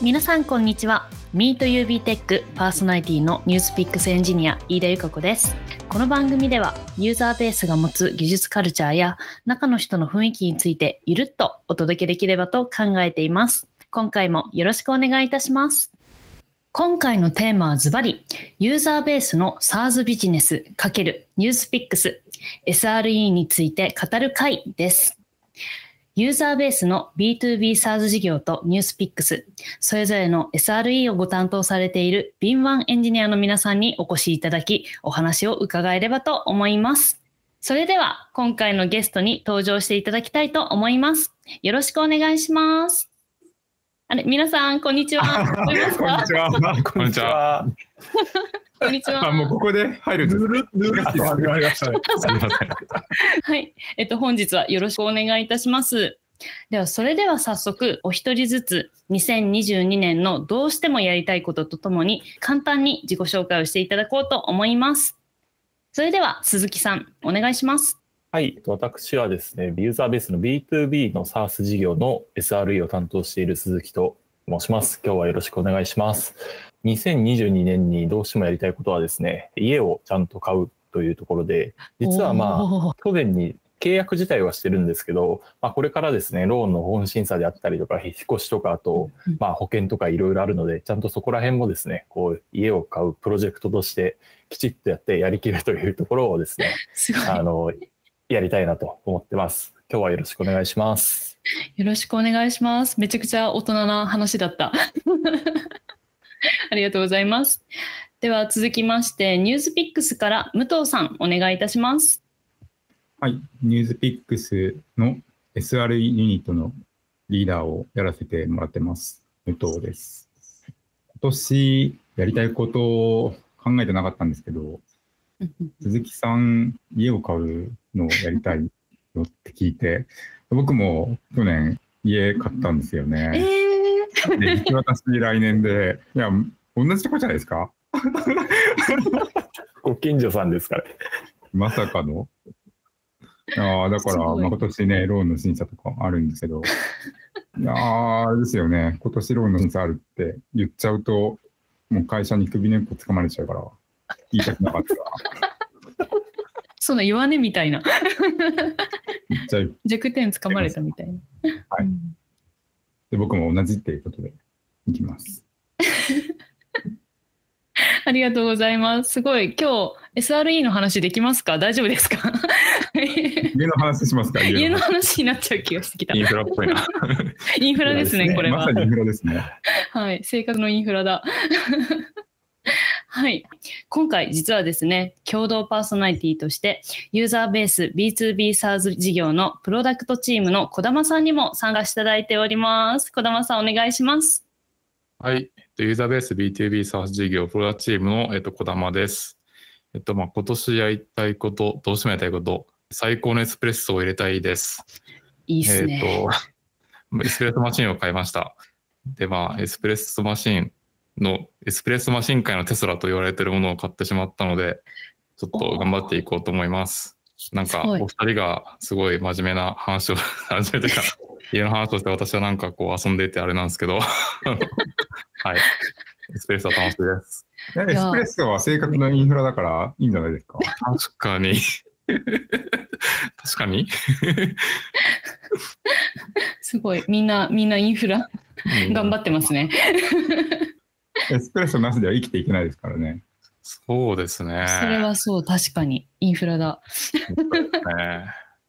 皆さんこんにちは。Meet UB Tech パーソナリティのニュースピックスエンジニア飯田由香子です。この番組ではユーザーベースが持つ技術カルチャーや中の人の雰囲気についてゆるっとお届けできればと考えています。今回もよろしくお願いいたします。今回のテーマはズバリユーザーベースの SaaS ビジネス×ニュースピックス SRE について語る会です。ユーザーベースの B2B SaaS 事業とニュースピックス、それぞれの SRE をご担当されている敏腕エンジニアの皆さんにお越しいただき、お話を伺えればと思います。それでは今回のゲストに登場していただきたいと思います。よろしくお願いします。皆さん、こんにちは。こんにちは。こんにちは。こんにちは。もうここで入る。ぬるっと始まりましたね。すみません。はい。本日はよろしくお願いいたします。では、それでは早速、お一人ずつ、2022年のどうしてもやりたいこととともに、簡単に自己紹介をしていただこうと思います。それでは、鈴木さん、お願いします。はい。私はですね、ユーザーベースの B2B の SaaS 事業の SRE を担当している鈴木と申します。今日はよろしくお願いします。2022年にどうしてもやりたいことはですね、家をちゃんと買うというところで、実は去年に契約自体はしてるんですけど、これからですね、ローンの本審査であったりとか、引っ越しとか、あと、保険とかいろいろあるので、ちゃんとそこら辺もですね、こう、家を買うプロジェクトとして、きちっとやってやりきるというところをですね、やりたいなと思ってます。今日はよろしくお願いします。よろしくお願いします。めちゃくちゃ大人な話だった。ありがとうございます。では続きましてニュースピックスから武藤さんお願いいたします。はい、ニュースピックスの SRE ユニットのリーダーをやらせてもらってます。武藤です。今年やりたいことを考えてなかったんですけど、鈴木さん家を買うのをやりたいよって聞いて、僕も去年家買ったんですよね。で引き渡し来年で、いや同じとこじゃないですか。ご近所さんですから。まさかの。だから今年ねローンの審査とかあるんですけど、あれですよね。今年ローンの審査あるって言っちゃうともう会社に首根っこつかまれちゃうから言いたくなかった。その弱音みたいな。弱点つかまれたみたいな。はい。で僕も同じっていうことでいきます。ありがとうございます。すごい今日 SRE の話できますか？大丈夫ですか？家の話しますか？家の話になっちゃう気がしてきた。インフラっぽいな。インフラですね、これは。まさにインフラですね。はい、生活のインフラだ。はい、今回実はですね、共同パーソナリティとしてユーザーベース B2B SaaS 事業のプロダクトチームの小玉さんにも参加していただいております。小玉さんお願いします。はい、ユーザーベース B2B SaaS 事業プロダクトチームの小玉です。今年やりたいこと、どうしてもやりたいこと、最高のエスプレッソを入れたいです。いいですね。エスプレッソマシンを買いました。でエスプレッソマシンのエスプレッソマシン界のテスラと言われているものを買ってしまったので、ちょっと頑張っていこうと思います。なんかお二人がすごい真面目な話を始めてから家の話をして、私はなんかこう遊んでいてあれなんですけどはい、エスプレッソは楽しいです。エスプレッソは正確なインフラだからいいんじゃないですか。確かに確かにすごいみんなインフラ頑張ってますね。エスプレッソなしでは生きていけないですからね。そうですね。それはそう、確かにインフラだ。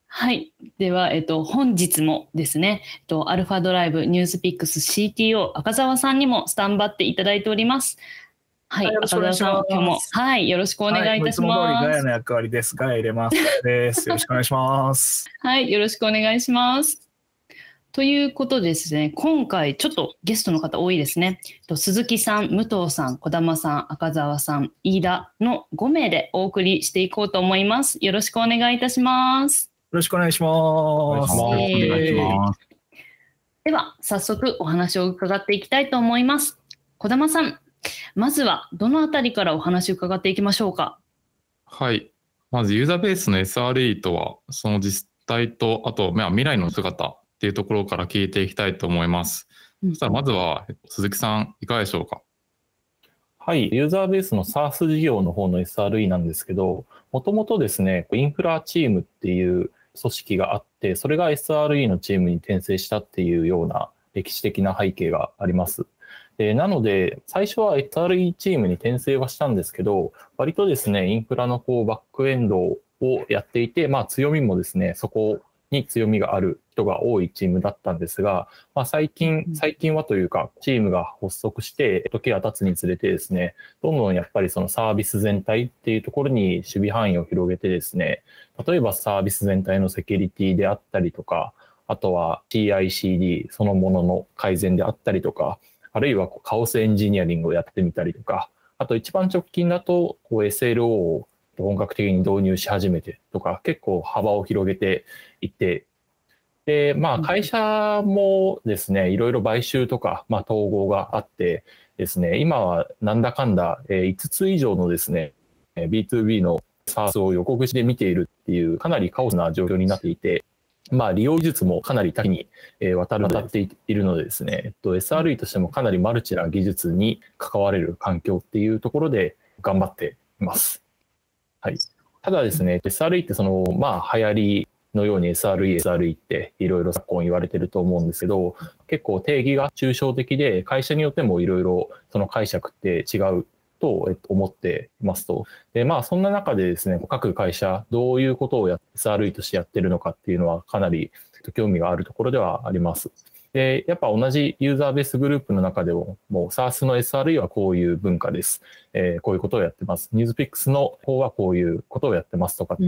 はい。では、本日もですね、アルファドライブニュースピックス CTO 赤澤さんにもスタンバっていただいております。はい、赤澤さん今日も、はい、よろしくお願いいたします。はい、いつも通りガヤの役割です。ガヤ入れますです。よろしくお願いします。はい、よろしくお願いします。ということですね、今回ちょっとゲストの方多いですね。鈴木さん、武藤さん、小玉さん、赤澤さん、飯田の5名でお送りしていこうと思います。よろしくお願いいたします。よろしくお願いします。では早速お話を伺っていきたいと思います。小玉さん、まずはどのあたりからお話を伺っていきましょうか。はい。まずユーザーベースの SRE とはその実態と、あと未来の姿っていうところから聞いていきたいと思います。そしたらまずは鈴木さんいかがでしょうか。はい、ユーザーベースの SaaS 事業の方の SRE なんですけど、もともとですね、インフラチームっていう組織があって、それが SRE のチームに転生したっていうような歴史的な背景があります。なので、最初は SRE チームに転生はしたんですけど、割とですね、インフラのバックエンドをやっていて、強みもですね、そこに強みがある人が多いチームだったんですが、最近はというか、チームが発足して、時が経つにつれてですね、どんどんやっぱりそのサービス全体っていうところに守備範囲を広げてですね、例えばサービス全体のセキュリティであったりとか、あとは CI/CD そのものの改善であったりとか、あるいはカオスエンジニアリングをやってみたりとか、あと一番直近だとSLO を本格的に導入し始めてとか、結構幅を広げていって、で会社もですね、いろいろ買収とか、統合があってですね、今はなんだかんだ5つ以上のですね、B2B の SaaS を横口で見ているっていう、かなりカオスな状況になっていて、利用技術もかなり多岐にわたっているのでですね、SRE としてもかなりマルチな技術に関われる環境っていうところで頑張っています。はい、ただですね、SRE ってその、流行りのように SRE っていろいろ昨今言われてると思うんですけど、結構定義が抽象的で、会社によってもいろいろその解釈って違うと思っていますと。で、そんな中でですね、各会社どういうことをSRE としてやってるのかっていうのはかなり興味があるところではあります。で、やっぱ同じユーザーベースグループの中でも、SaaS の SRE はこういう文化です。こういうことをやってます。NewsPicks の方はこういうことをやってますとか、目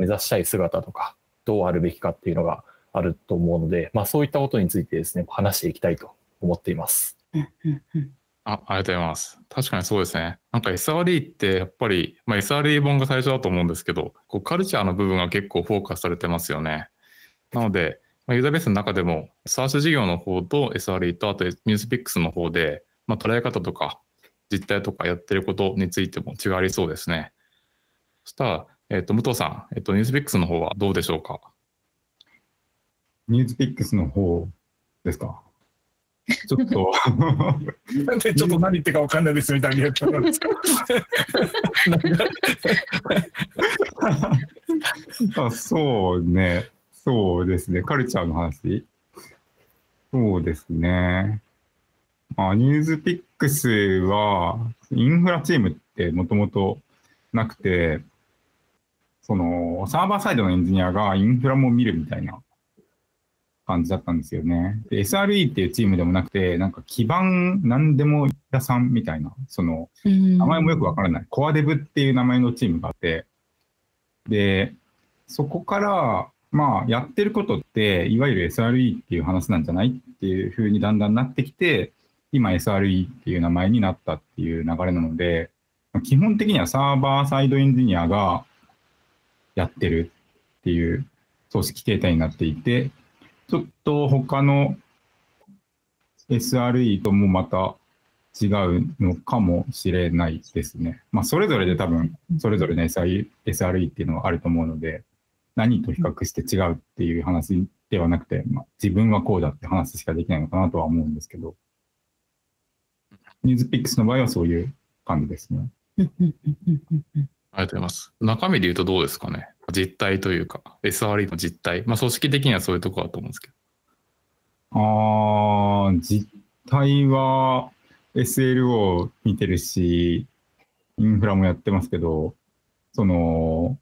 指したい姿とか、どうあるべきかっていうのがあると思うので、そういったことについてですね、話していきたいと思っています。ありがとうございます。確かにそうですね。SRE ってやっぱり、SRE 本が最初だと思うんですけど、カルチャーの部分が結構フォーカスされてますよね。なので、ユーザーベースの中でも、SaaS 事業の方と SRE と、あと NewsPicks の方で、捉え方とか実態とかやってることについても違いそうですね。そしたら、武藤さん、NewsPicks の方はどうでしょうか。NewsPicks の方ですか。ちょっとなんでちょっと何言ってか分かんないですみたいなやつなんですか。そうですね。カルチャーの話。そうですね。ニュースピックスはインフラチームってもともとなくて、そのサーバーサイドのエンジニアがインフラも見るみたいな感じだったんですよね。で、SRE っていうチームでもなくて、基盤何でも屋さんみたいな、その名前もよくわからない、コアデブっていう名前のチームがあって、で、そこから、やってることって、いわゆる SRE っていう話なんじゃないっていうふうにだんだんなってきて、今 SRE っていう名前になったっていう流れなので、基本的にはサーバーサイドエンジニアがやってるっていう組織形態になっていて、ちょっと他の SRE ともまた違うのかもしれないですね。それぞれで多分、それぞれの SRE っていうのはあると思うので、何と比較して違うっていう話ではなくて、自分はこうだって話しかできないのかなとは思うんですけど、NewsPicks の場合はそういう感じですね。ありがとうございます。中身で言うとどうですかね。実態というか、SRE の実態。組織的にはそういうところだと思うんですけど。実態は SLO 見てるし、インフラもやってますけど、その、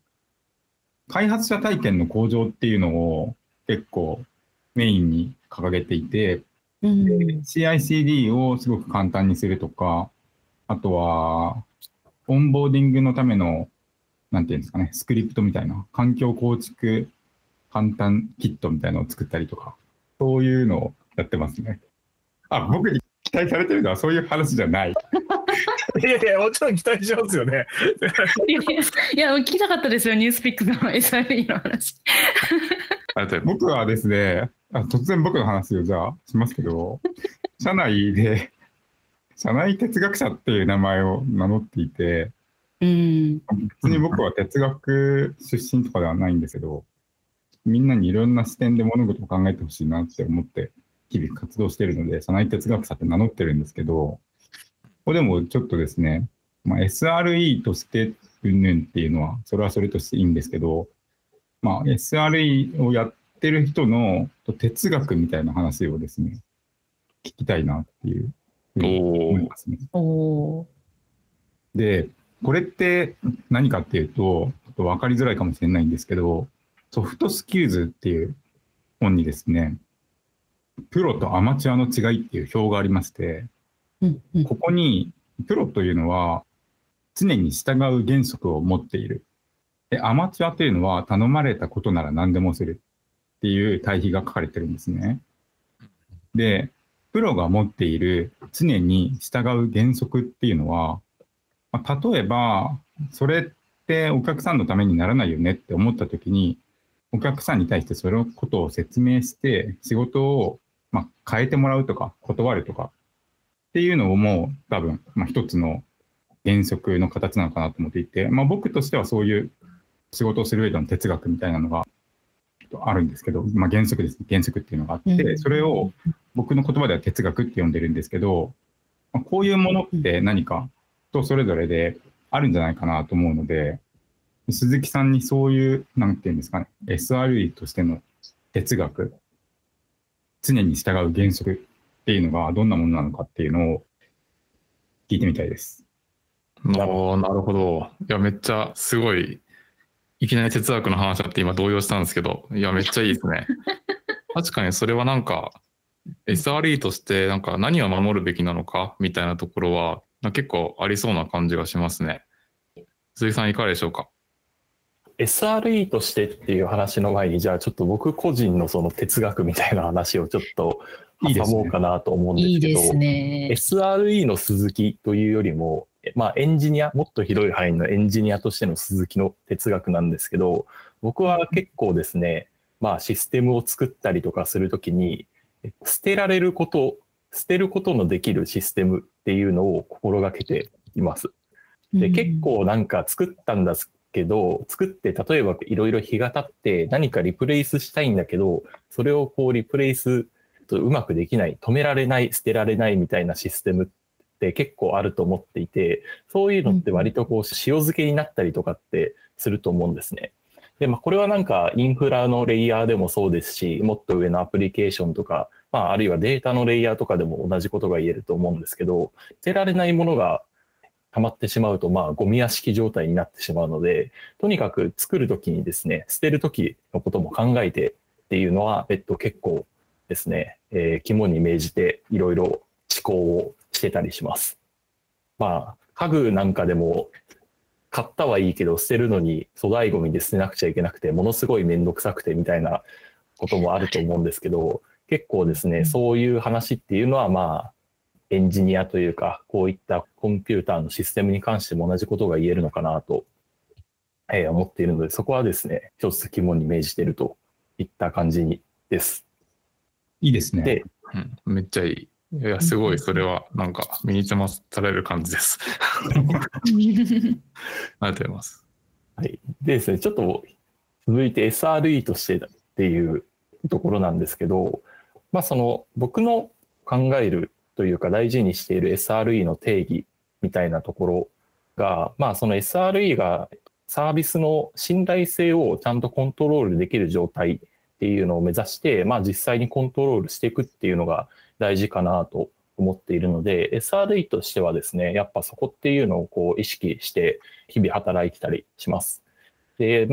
開発者体験の向上っていうのを結構メインに掲げていて、CI/CD をすごく簡単にするとか、あとは、オンボーディングのための、スクリプトみたいな、環境構築簡単キットみたいなのを作ったりとか、そういうのをやってますね。僕に期待されてるのはそういう話じゃない。いや、もちろん期待しますよね。聞きたかったですよ、ニュースピックの SRE の話。僕はですね、突然僕の話をじゃあしますけど、社内哲学者っていう名前を名乗っていて、別に僕は哲学出身とかではないんですけど、みんなにいろんな視点で物事を考えてほしいなって思って日々活動しているので、社内哲学者って名乗ってるんですけど、これでもちょっとですね、SRE として云々っていうのは、それはそれとしていいんですけど、SRE をやってる人の哲学みたいな話をですね、聞きたいなっていうふうに思いますね。で、これって何かっていうと、ちょっと分かりづらいかもしれないんですけど、ソフトスキルズっていう本にですね、プロとアマチュアの違いっていう表がありまして、ここにプロというのは常に従う原則を持っている。で、アマチュアというのは頼まれたことなら何でもするっていう対比が書かれてるんですね。で、プロが持っている常に従う原則っていうのは、例えばそれってお客さんのためにならないよねって思ったときに、お客さんに対してそのことを説明して仕事を変えてもらうとか断るとかっていうのも多分一つの原則の形なのかなと思っていて、僕としてはそういう仕事をする上での哲学みたいなのがあるんですけど、原則ですね、原則っていうのがあって、それを僕の言葉では哲学って呼んでるんですけど、こういうものって何か人それぞれであるんじゃないかなと思うので、鈴木さんにそういう、なんていうんですかね、SRE としての哲学、常に従う原則っていうのがどんなものなのかっていうのを聞いてみたいです。おー、なるほど。いや、めっちゃすごい、いきなり哲学の話だって今動揺したんですけど、いや、めっちゃいいですね。確かにそれはなんか、SRE としてなんか何を守るべきなのかみたいなところは、結構ありそうな感じがしますね。鈴木さん、いかがでしょうか。SRE としてっていう話の前に、じゃあちょっと僕個人のその哲学みたいな話をちょっと挟もうかなと思うんですけど、SRE の鈴木というよりも、エンジニア、もっと広い範囲のエンジニアとしての鈴木の哲学なんですけど、僕は結構ですね、システムを作ったりとかするときに、捨てることのできるシステムっていうのを心がけています。で、結構なんか作ったんだけど、作って例えばいろいろ日が経って何かリプレイスしたいんだけど、それをこうリプレイスとうまくできない、止められない、捨てられないみたいなシステムって結構あると思っていて、そういうのって割とこう塩漬けになったりとかってすると思うんですね。で、これはなんかインフラのレイヤーでもそうですし、もっと上のアプリケーションとか、あるいはデータのレイヤーとかでも同じことが言えると思うんですけど、捨てられないものが溜まってしまうと、ゴミ屋敷状態になってしまうので、とにかく作るときにですね、捨てるときのことも考えてっていうのは、結構ですね、肝に銘じていろいろ思考をしてたりします。家具なんかでも、買ったはいいけど捨てるのに粗大ゴミで捨てなくちゃいけなくて、ものすごい面倒くさくてみたいなこともあると思うんですけど、結構ですね、そういう話っていうのはエンジニアというか、こういったコンピューターのシステムに関しても同じことが言えるのかなと思っているので、そこはですね、一つ疑問に銘じているといった感じにです。いいですね。で、めっちゃいい。いや、すごい、それはなんか身につまされる感じです。ありがとうございます。はい。でですね、ちょっと続いて SRE としてっていうところなんですけど、その僕の考えるというか大事にしている SRE の定義みたいなところが、その SRE がサービスの信頼性をちゃんとコントロールできる状態っていうのを目指して、実際にコントロールしていくっていうのが大事かなと思っているので、SRE としてはですね、やっぱそこっていうのをこう意識して日々働いてたりします。で、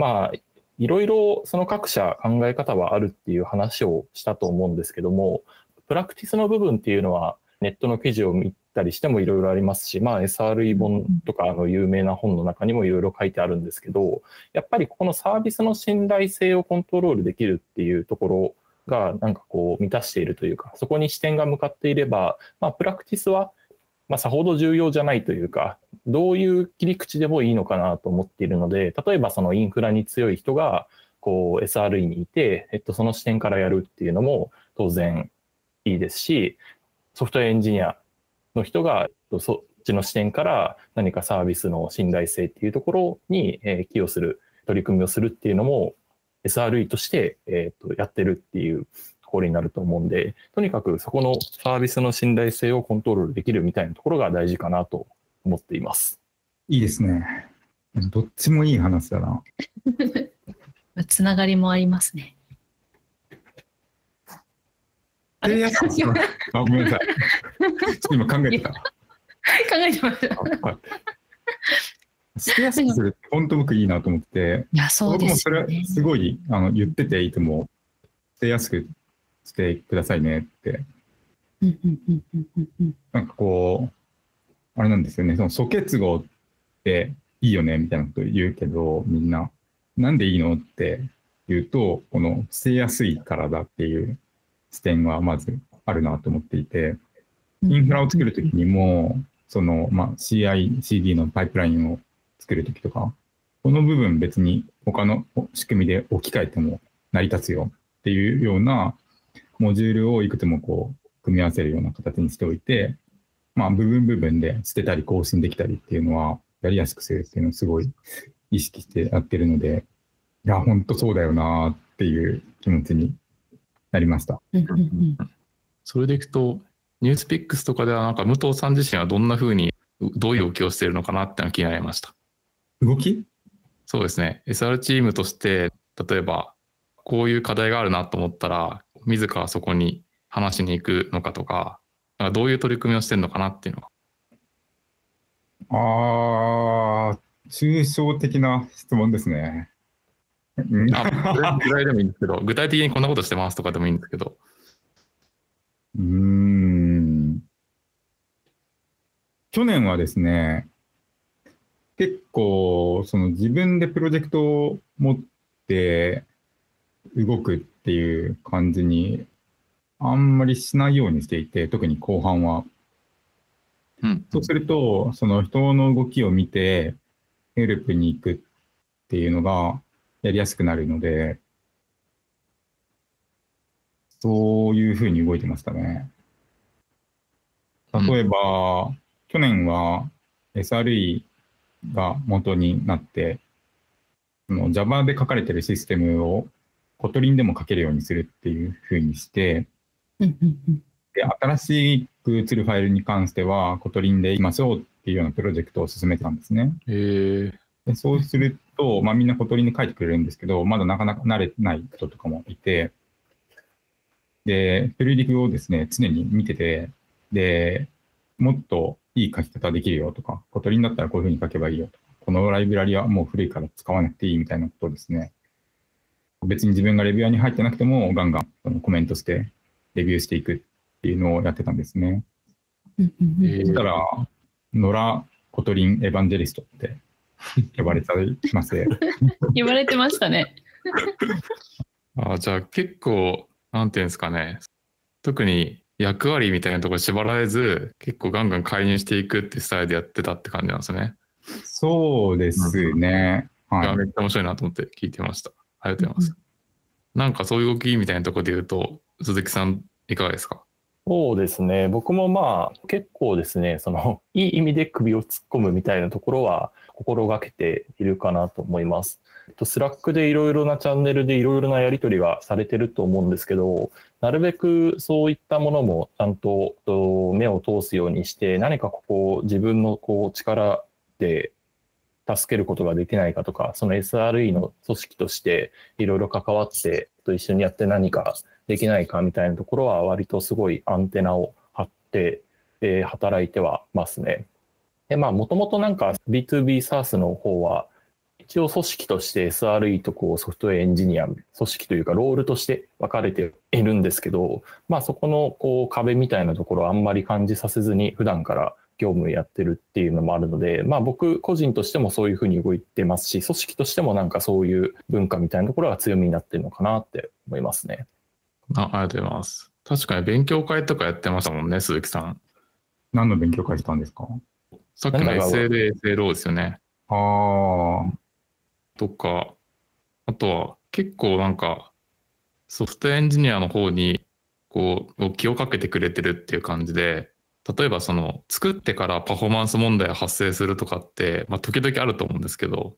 いろいろその各社考え方はあるっていう話をしたと思うんですけども、プラクティスの部分っていうのはネットの記事を見たりしてもいろいろありますし、SRE 本とか有名な本の中にもいろいろ書いてあるんですけど、やっぱりここのサービスの信頼性をコントロールできるっていうところがなんかこう満たしているというか、そこに視点が向かっていれば、プラクティスはさほど重要じゃないというか、どういう切り口でもいいのかなと思っているので、例えばそのインフラに強い人がこう SRE にいて、その視点からやるっていうのも当然いいですし、ソフトウェアエンジニアの人がそっちの視点から何かサービスの信頼性っていうところに寄与する取り組みをするっていうのも SRE としてやってるっていうころになると思うんで、とにかくそこのサービスの信頼性をコントロールできるみたいなところが大事かなと思っています。いいですね。どっちもいい話だな。つながりもありますね。あれごめんなさい。今考えてた。考えてました。ステアスするって本当僕いいなと思って、いやそうですね、僕もそれはすごい言ってて、いつも捨てやすくしてくださいねって、なんかこうあれなんですよね、その素結合っていいよねみたいなこと言うけど、みんななんでいいのって言うと、この捨てやすいからだっていう視点はまずあるなと思っていて、インフラを作るときにもその、CI/CD のパイプラインを作るときとか、この部分別に他の仕組みで置き換えても成り立つよっていうようなモジュールをいくつもこう組み合わせるような形にしておいて、部分部分で捨てたり更新できたりっていうのはやりやすくするっていうのをすごい意識してやってるので、いや本当そうだよなっていう気持ちになりました。それでいくとニュースピックスとかではなんか武藤さん自身はどんな風にどういう動きをしているのかなってのが気になりました。動き？そうですね。SR チームとして例えばこういう課題があるなと思ったら自らそこに話しに行くのかとか、どういう取り組みをしてるのかなっていうのが。抽象的な質問ですね。ぐらいでもいいんですけど、具体的にこんなことしてますとかでもいいんですけど。去年はですね。結構その自分でプロジェクトを持って動くっていう感じにあんまりしないようにしていて、特に後半は、そうするとその人の動きを見てヘルプに行くっていうのがやりやすくなるので、そういうふうに動いてましたね。例えば、去年は SREが元になって、Java で書かれてるシステムを Kotlin でも書けるようにするっていうふうにして、で新しく映るファイルに関しては Kotlin でいきましょうっていうようなプロジェクトを進めたんですね。でそうすると、みんな Kotlin で書いてくれるんですけど、まだなかなか慣れてない人とかもいて、で、プリリクをですね、常に見てて、で、もっといい書き方できるよとか、Kotlinだったらこういうふうに書けばいいよとか、このライブラリはもう古いから使わなくていいみたいなことをですね、別に自分がレビュアーに入ってなくてもガンガンコメントしてレビューしていくっていうのをやってたんですね。そしたら、野良Kotlinエヴァンジェリストって呼ばれちゃいまして。呼ばれてましたね。じゃあ結構、なんていうんですかね、特に役割みたいなところに縛られず、結構ガンガン介入していくってスタイルでやってたって感じなんですね。そうですね。めっちゃ面白いなと思って聞いてました。ありがとうございます。なんかそういう動きみたいなところで言うと、鈴木さんいかがですか？そうですね。僕も結構ですね、いい意味で首を突っ込むみたいなところは心がけているかなと思います。スラックでいろいろなチャンネルでいろいろなやり取りがされてると思うんですけど、なるべくそういったものもちゃんと目を通すようにして、何かここを自分の力で助けることができないかとか、その SRE の組織としていろいろ関わってと一緒にやって何かできないかみたいなところは割とすごいアンテナを張って働いてはますね。で、もともとなんか B2B SaaS の方は一応組織として SRE とソフトウェアエンジニア、組織というかロールとして分かれているんですけど、そこの壁みたいなところをあんまり感じさせずに普段から業務やってるっていうのもあるので、僕個人としてもそういうふうに動いてますし、組織としてもなんかそういう文化みたいなところが強みになってるのかなって思いますね。ありがとうございます。確かに勉強会とかやってましたもんね、鈴木さん。何の勉強会したんですか？さっきの SLA、SLO ですよね。とか、あとは結構なんかソフトエンジニアの方に気をかけてくれてるっていう感じで、例えば作ってからパフォーマンス問題が発生するとかって、時々あると思うんですけど、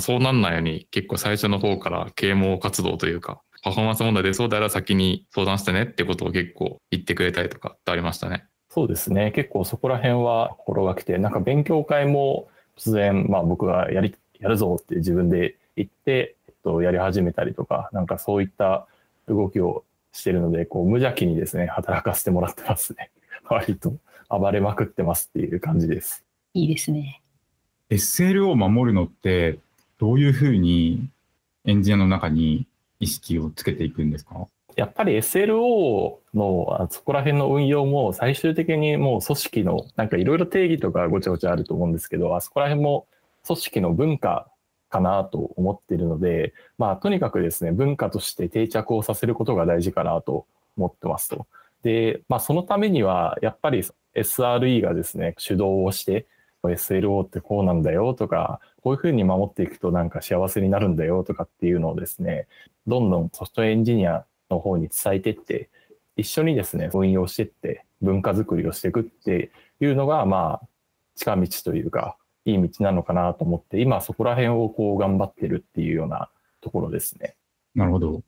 そうなんないように結構最初の方から啓蒙活動というか、パフォーマンス問題出そうであれば先に相談してねってことを結構言ってくれたりとかってありましたね。そうですね、結構そこら辺は心がけて、なんか勉強会も突然、僕がやるぞって自分で言って、やり始めたりとか、なんかそういった動きをしてるので、こう無邪気にですね、働かせてもらってますね。割と暴れまくってますっていう感じです。いいですね。SLO を守るのってどういうふうにエンジニアの中に意識をつけていくんですか？やっぱり SLO のそこら辺の運用も最終的にもう組織のなんかいろいろ定義とかごちゃごちゃあると思うんですけど、あそこら辺も組織の文化かなと思っているので、とにかくですね、文化として定着をさせることが大事かなと思ってますと。で、そのためにはやっぱり SRE がですね、主導をして、SLO ってこうなんだよとか、こういうふうに守っていくとなんか幸せになるんだよとかっていうのをですね、どんどんソフトウェアエンジニアの方に伝えていって、一緒にですね、運用していって、文化づくりをしていくっていうのが、近道というか、いい道なのかなと思って、今そこら辺をこう頑張ってるっていうようなところですね。なるほど。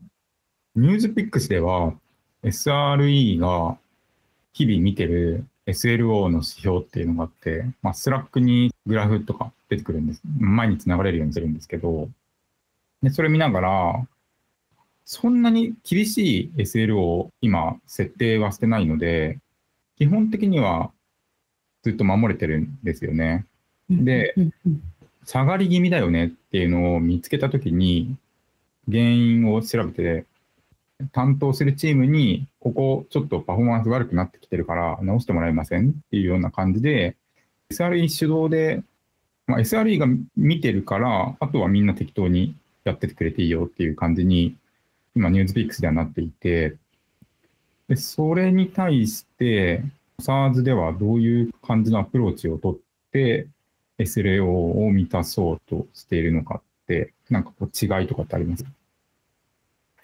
ニュースピックスでは SRE が日々見てる SLO の指標っていうのがあって、スラックにグラフとか出てくるんです。毎日流れるようにするんですけど、でそれ見ながら、そんなに厳しい SLO を今設定はしてないので、基本的にはずっと守れてるんですよね。で、下がり気味だよねっていうのを見つけたときに原因を調べて、担当するチームにここちょっとパフォーマンス悪くなってきてるから直してもらえませんっていうような感じで SRE 主導で、SRE が見てるから、あとはみんな適当にやっててくれていいよっていう感じに今ニュースピックスではなっていて、でそれに対して SaaS ではどういう感じのアプローチをとって SLO を満たそうとしているのかって、なんかこう違いとかってありますか？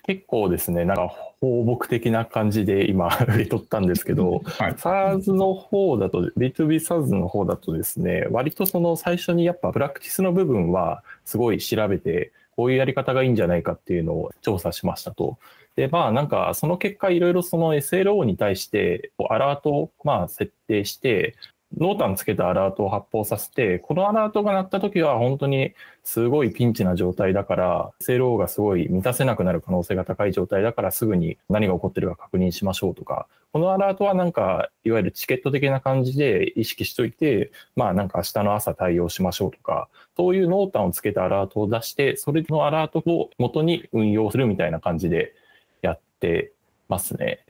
結構ですね、なんか放牧的な感じで今受け取ったんですけど、SaaS の方だと、B2B SaaS の方だとですね、割とその最初にやっぱプラクティスの部分はすごい調べて、こういうやり方がいいんじゃないかっていうのを調査しましたと。で、なんかその結果いろいろその SLO に対してアラートを設定して、濃淡つけたアラートを発報させて、このアラートが鳴ったときは本当にすごいピンチな状態だから、SLO がすごい満たせなくなる可能性が高い状態だから、すぐに何が起こってるか確認しましょうとか、このアラートはなんか、いわゆるチケット的な感じで意識しといて、なんか明日の朝対応しましょうとか、そういう濃淡をつけたアラートを出して、それのアラートを元に運用するみたいな感じでやってますね。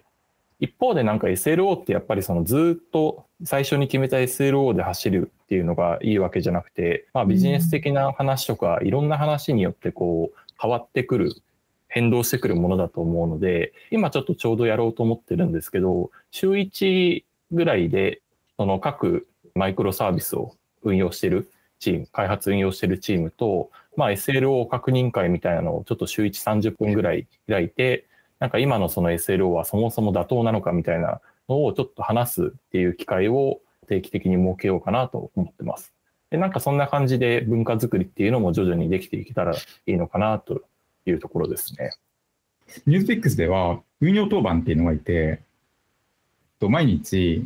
一方でなんか SLO ってやっぱりそのずっと最初に決めた SLO で走るっていうのがいいわけじゃなくて、ビジネス的な話とかいろんな話によってこう変わってくる、変動してくるものだと思うので、今ちょうどやろうと思ってるんですけど、週1ぐらいでその各マイクロサービスを運用してるチーム、開発運用してるチームと、SLO 確認会みたいなのをちょっと週1 30分ぐらい開いて、なんか今のその SLO はそもそも妥当なのかみたいなのをちょっと話すっていう機会を定期的に設けようかなと思ってます。で、なんかそんな感じで文化づくりっていうのも徐々にできていけたらいいのかなというところですね。ニュースピックスでは運用当番っていうのがいて、毎日、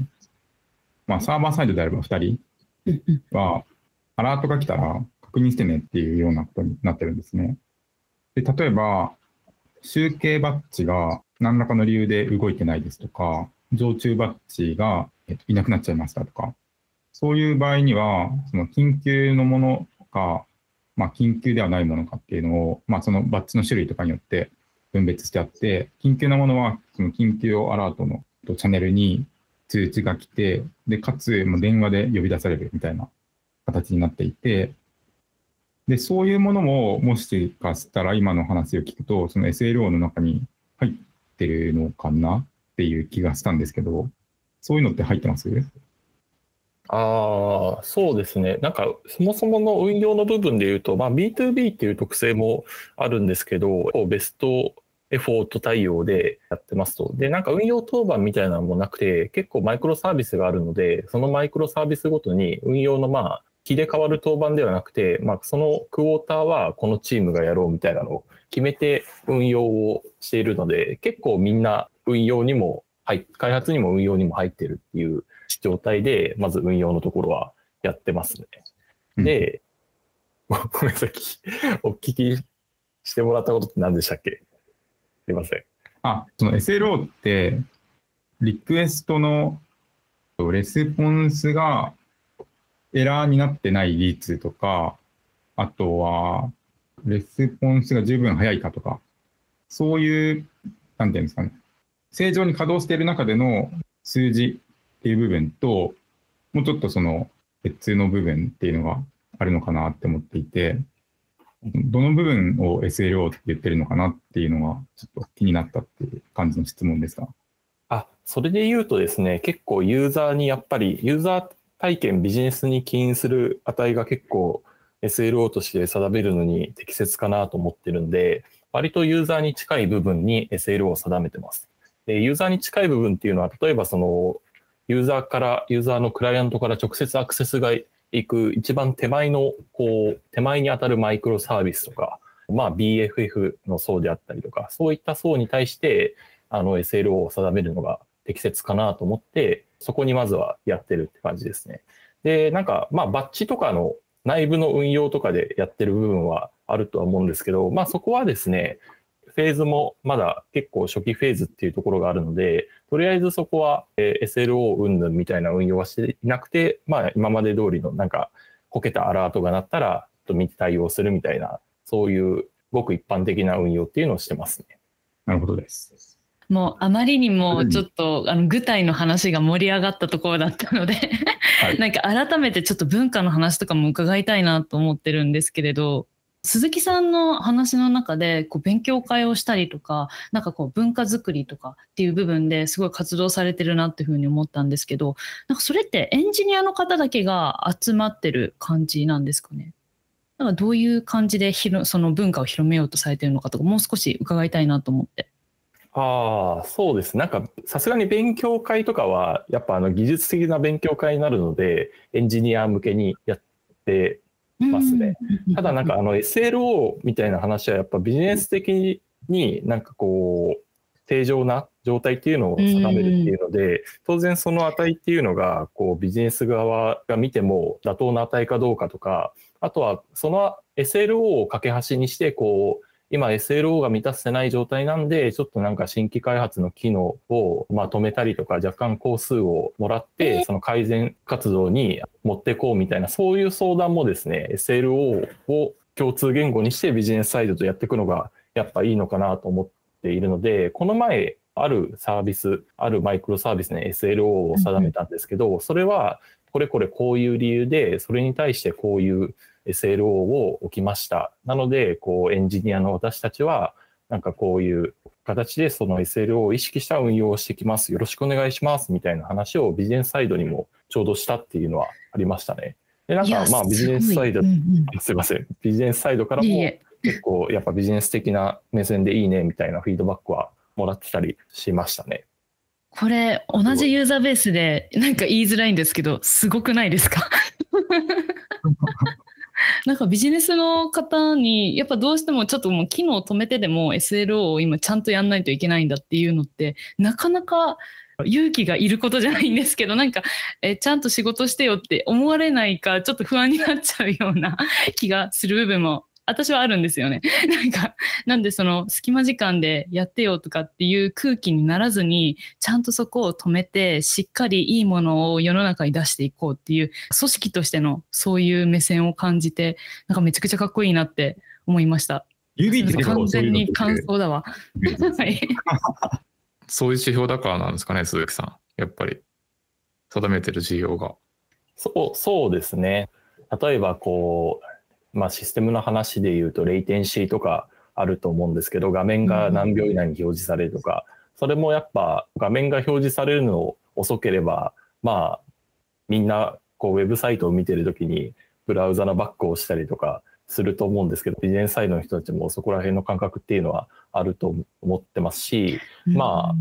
サーバーサイドであれば2人はアラートが来たら確認してねっていうようなことになってるんですね。で、例えば集計バッジが何らかの理由で動いてないですとか、常駐バッジがいなくなっちゃいましたとか、そういう場合にはその緊急のものか、緊急ではないものかっていうのを、そのバッジの種類とかによって分別してあって、緊急なものはその緊急アラートのチャンネルに通知が来て、でかつ電話で呼び出されるみたいな形になっていて、でそういうものももしかしたら今の話を聞くとその SLO の中に入ってるのかなっていう気がしたんですけど、そういうのって入ってます？そうですね。なんかそもそもの運用の部分でいうと、B2B っていう特性もあるんですけど、ベストエフォート対応でやってますと。で、なんか運用当番みたいなのもなくて、結構マイクロサービスがあるので、そのマイクロサービスごとに運用の気で変わる当番ではなくて、まあ、そのクォーターはこのチームがやろうみたいなのを決めて運用をしているので、結構みんな運用にも開発にも運用にも入ってるっていう状態で、まず運用のところはやってますね。うん、で、ごめんなさい、お聞きしてもらったことって何でしたっけ？すいません。その SLO ってリクエストのレスポンスがエラーになってない技術とか、あとはレスポンスが十分早いかとか、そういう何ていうんですかね、正常に稼働している中での数字っていう部分と、もうちょっとその別の部分っていうのがあるのかなって思っていて、どの部分を SLO って言ってるのかなっていうのがちょっと気になったっていう感じの質問ですが。それで言うとですね、結構ユーザーにやっぱりユーザー体験ビジネスに起因する値が結構 SLO として定めるのに適切かなと思ってるんで、割とユーザーに近い部分に SLO を定めてます。で、ユーザーに近い部分っていうのは、例えばそのユーザーのクライアントから直接アクセスが行く一番手前の手前に当たるマイクロサービスとか、まあ BFF の層であったりとか、そういった層に対してSLO を定めるのが適切かなと思って、そこにまずはやってるって感じですね。で、なんかまあバッジとかの内部の運用とかでやってる部分はあるとは思うんですけど、まあそこはですね、フェーズもまだ結構初期フェーズっていうところがあるので、とりあえずそこは SLO 云々みたいな運用はしていなくて、まあ今まで通りのなんかこけたアラートが鳴ったら見て対応するみたいな、そういうごく一般的な運用っていうのをしてますね。なるほどです。もうあまりにもちょっと具体の話が盛り上がったところだったのでなんか改めてちょっと文化の話とかも伺いたいなと思ってるんですけれど、鈴木さんの話の中で勉強会をしたりとか、なんか文化づくりとかっていう部分ですごい活動されてるなっていうふうに思ったんですけど、なんかそれってエンジニアの方だけが集まってる感じなんですかね？なんかどういう感じでその文化を広めようとされてるのかとか、もう少し伺いたいなと思って。そうです。なんかさすがに勉強会とかはやっぱ技術的な勉強会になるのでエンジニア向けにやってますね。ただなんかSLO みたいな話はやっぱビジネス的になんか正常な状態っていうのを定めるっていうので、当然その値っていうのがビジネス側が見ても妥当な値かどうかとか、あとはその SLO を架け橋にして今 SLO が満たしてない状態なんで、ちょっとなんか新規開発の機能をまとめたりとか、若干工数をもらってその改善活動に持っていこうみたいな、そういう相談もですね、 SLO を共通言語にしてビジネスサイドとやっていくのがやっぱいいのかなと思っているので、この前あるマイクロサービスに SLO を定めたんですけど、それはこれこれこういう理由で、それに対してこういうSLO を置きました。なので、エンジニアの私たちは、なんかこういう形でその SLO を意識した運用をしてきます。よろしくお願いします。みたいな話をビジネスサイドにもちょうどしたっていうのはありましたね。で、なんかまあビジネスサイド、すいません。ビジネスサイドからも結構やっぱビジネス的な目線でいいねみたいなフィードバックはもらってたりしましたね。これ同じユーザーベースでなんか言いづらいんですけど、すごくないですか？なんかビジネスの方にやっぱどうしてもちょっともう機能を止めてでも SLO を今ちゃんとやんないといけないんだっていうのってなかなか勇気がいることじゃないんですけど、なんかちゃんと仕事してよって思われないかちょっと不安になっちゃうような気がする部分も私はあるんですよね。なんでその隙間時間でやってよとかっていう空気にならずに、ちゃんとそこを止めてしっかりいいものを世の中に出していこうっていう組織としてのそういう目線を感じて、なんかめちゃくちゃかっこいいなって思いました。完全に感想だわ。そういう指標だからなんですかね、鈴木さん。やっぱり定めてる指標が。そうですね。例えばまあ、システムの話でいうとレイテンシーとかあると思うんですけど、画面が何秒以内に表示されるとか、それもやっぱ画面が表示されるのを遅ければ、まあみんなウェブサイトを見てるときにブラウザのバックをしたりとかすると思うんですけど、ビジネスサイドの人たちもそこら辺の感覚っていうのはあると思ってますし、まあ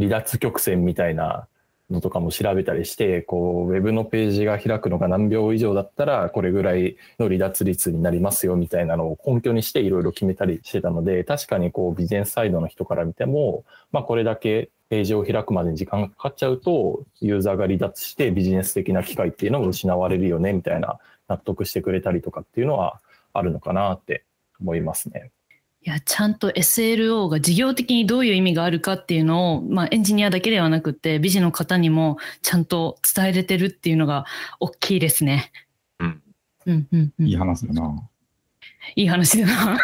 離脱曲線みたいなのとかも調べたりして、こうウェブのページが開くのが何秒以上だったらこれぐらいの離脱率になりますよみたいなのを根拠にしていろいろ決めたりしてたので、確かにこうビジネスサイドの人から見ても、まあこれだけページを開くまでに時間がかかっちゃうとユーザーが離脱してビジネス的な機会っていうのが失われるよねみたいな、納得してくれたりとかっていうのはあるのかなって思いますね。いや、ちゃんと SLO が事業的にどういう意味があるかっていうのを、まあ、エンジニアだけではなくてビジの方にもちゃんと伝えれてるっていうのが大きいですね。うんうんうんうん、いい話だな。いい話だな。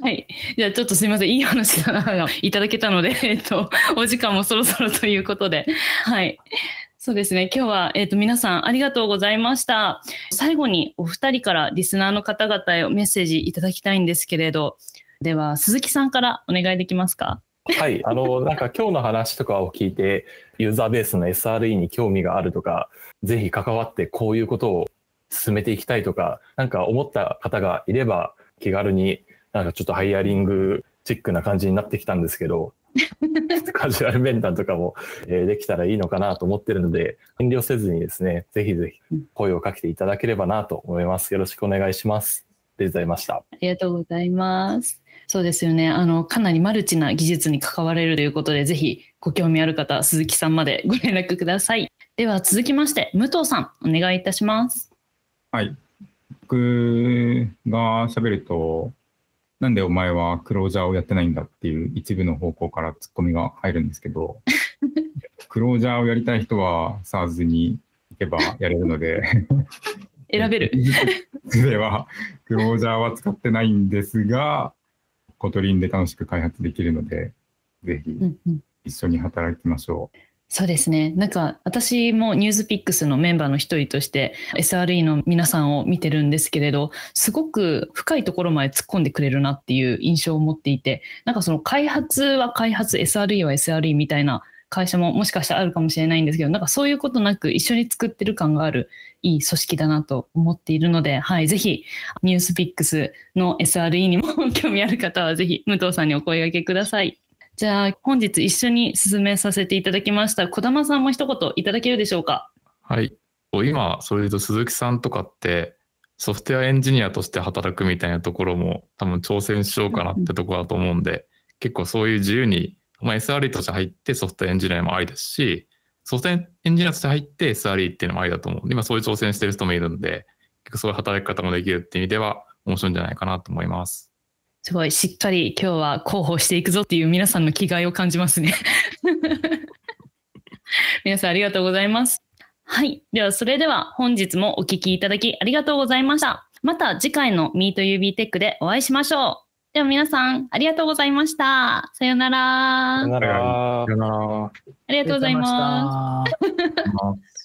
はい、じゃあちょっとすみません、いい話だないただけたので、お時間もそろそろということで、はい。そうですね、今日は、皆さんありがとうございました。最後にお二人からリスナーの方々へメッセージいただきたいんですけれど、では鈴木さんからお願いできますか。はい、なんか今日の話とかを聞いてユーザーベースの SRE に興味があるとか、ぜひ関わってこういうことを進めていきたいとか、なんか思った方がいれば気軽に、なんかちょっとハイアリングチックな感じになってきたんですけどカジュアル面談とかもできたらいいのかなと思ってるので、遠慮せずにですね、ぜひぜひ声をかけていただければなと思います。よろしくお願いします。ありがとうございました。ありがとうございます。そうですよね、かなりマルチな技術に関われるということで、ぜひご興味ある方、鈴木さんまでご連絡ください。では続きまして武藤さん、お願いいたします。はい、僕が喋ると、なんでお前はクロージャーをやってないんだっていう一部の方向からツッコミが入るんですけどクロージャーをやりたい人は SaaS に行けばやれるので選べるではクロージャーは使ってないんですが、Kotlinで楽しく開発できるので、ぜひ一緒に働きましょう。そうですね、なんか私もニュースピックスのメンバーの一人として SRE の皆さんを見てるんですけれど、すごく深いところまで突っ込んでくれるなっていう印象を持っていて、なんかその開発は開発、 SRE は SRE みたいな会社ももしかしたらあるかもしれないんですけど、なんかそういうことなく一緒に作ってる感があるいい組織だなと思っているので、はい、ぜひニュースピックスの SRE にも興味ある方はぜひ武藤さんにお声掛けください。じゃあ本日一緒に進めさせていただきました小玉さんも一言いただけるでしょうか。はい、今それで言うと鈴木さんとかってソフトウェアエンジニアとして働くみたいなところも多分挑戦しようかなってところだと思うんで、結構そういう自由に、SRE として入ってソフトウェアエンジニアもありですし、ソフトウェアエンジニアとして入って SRE っていうのもありだと思うんで、今そういう挑戦してる人もいるので、結構そういう働き方もできるっていう意味では面白いんじゃないかなと思います。すごいしっかり今日は広報していくぞっていう皆さんの気概を感じますね皆さんありがとうございます。はい、ではそれでは本日もお聞きいただきありがとうございました。また次回の Meet UB Tech でお会いしましょう。では皆さんありがとうございました。さよなら。さよなら。ありがとうございます。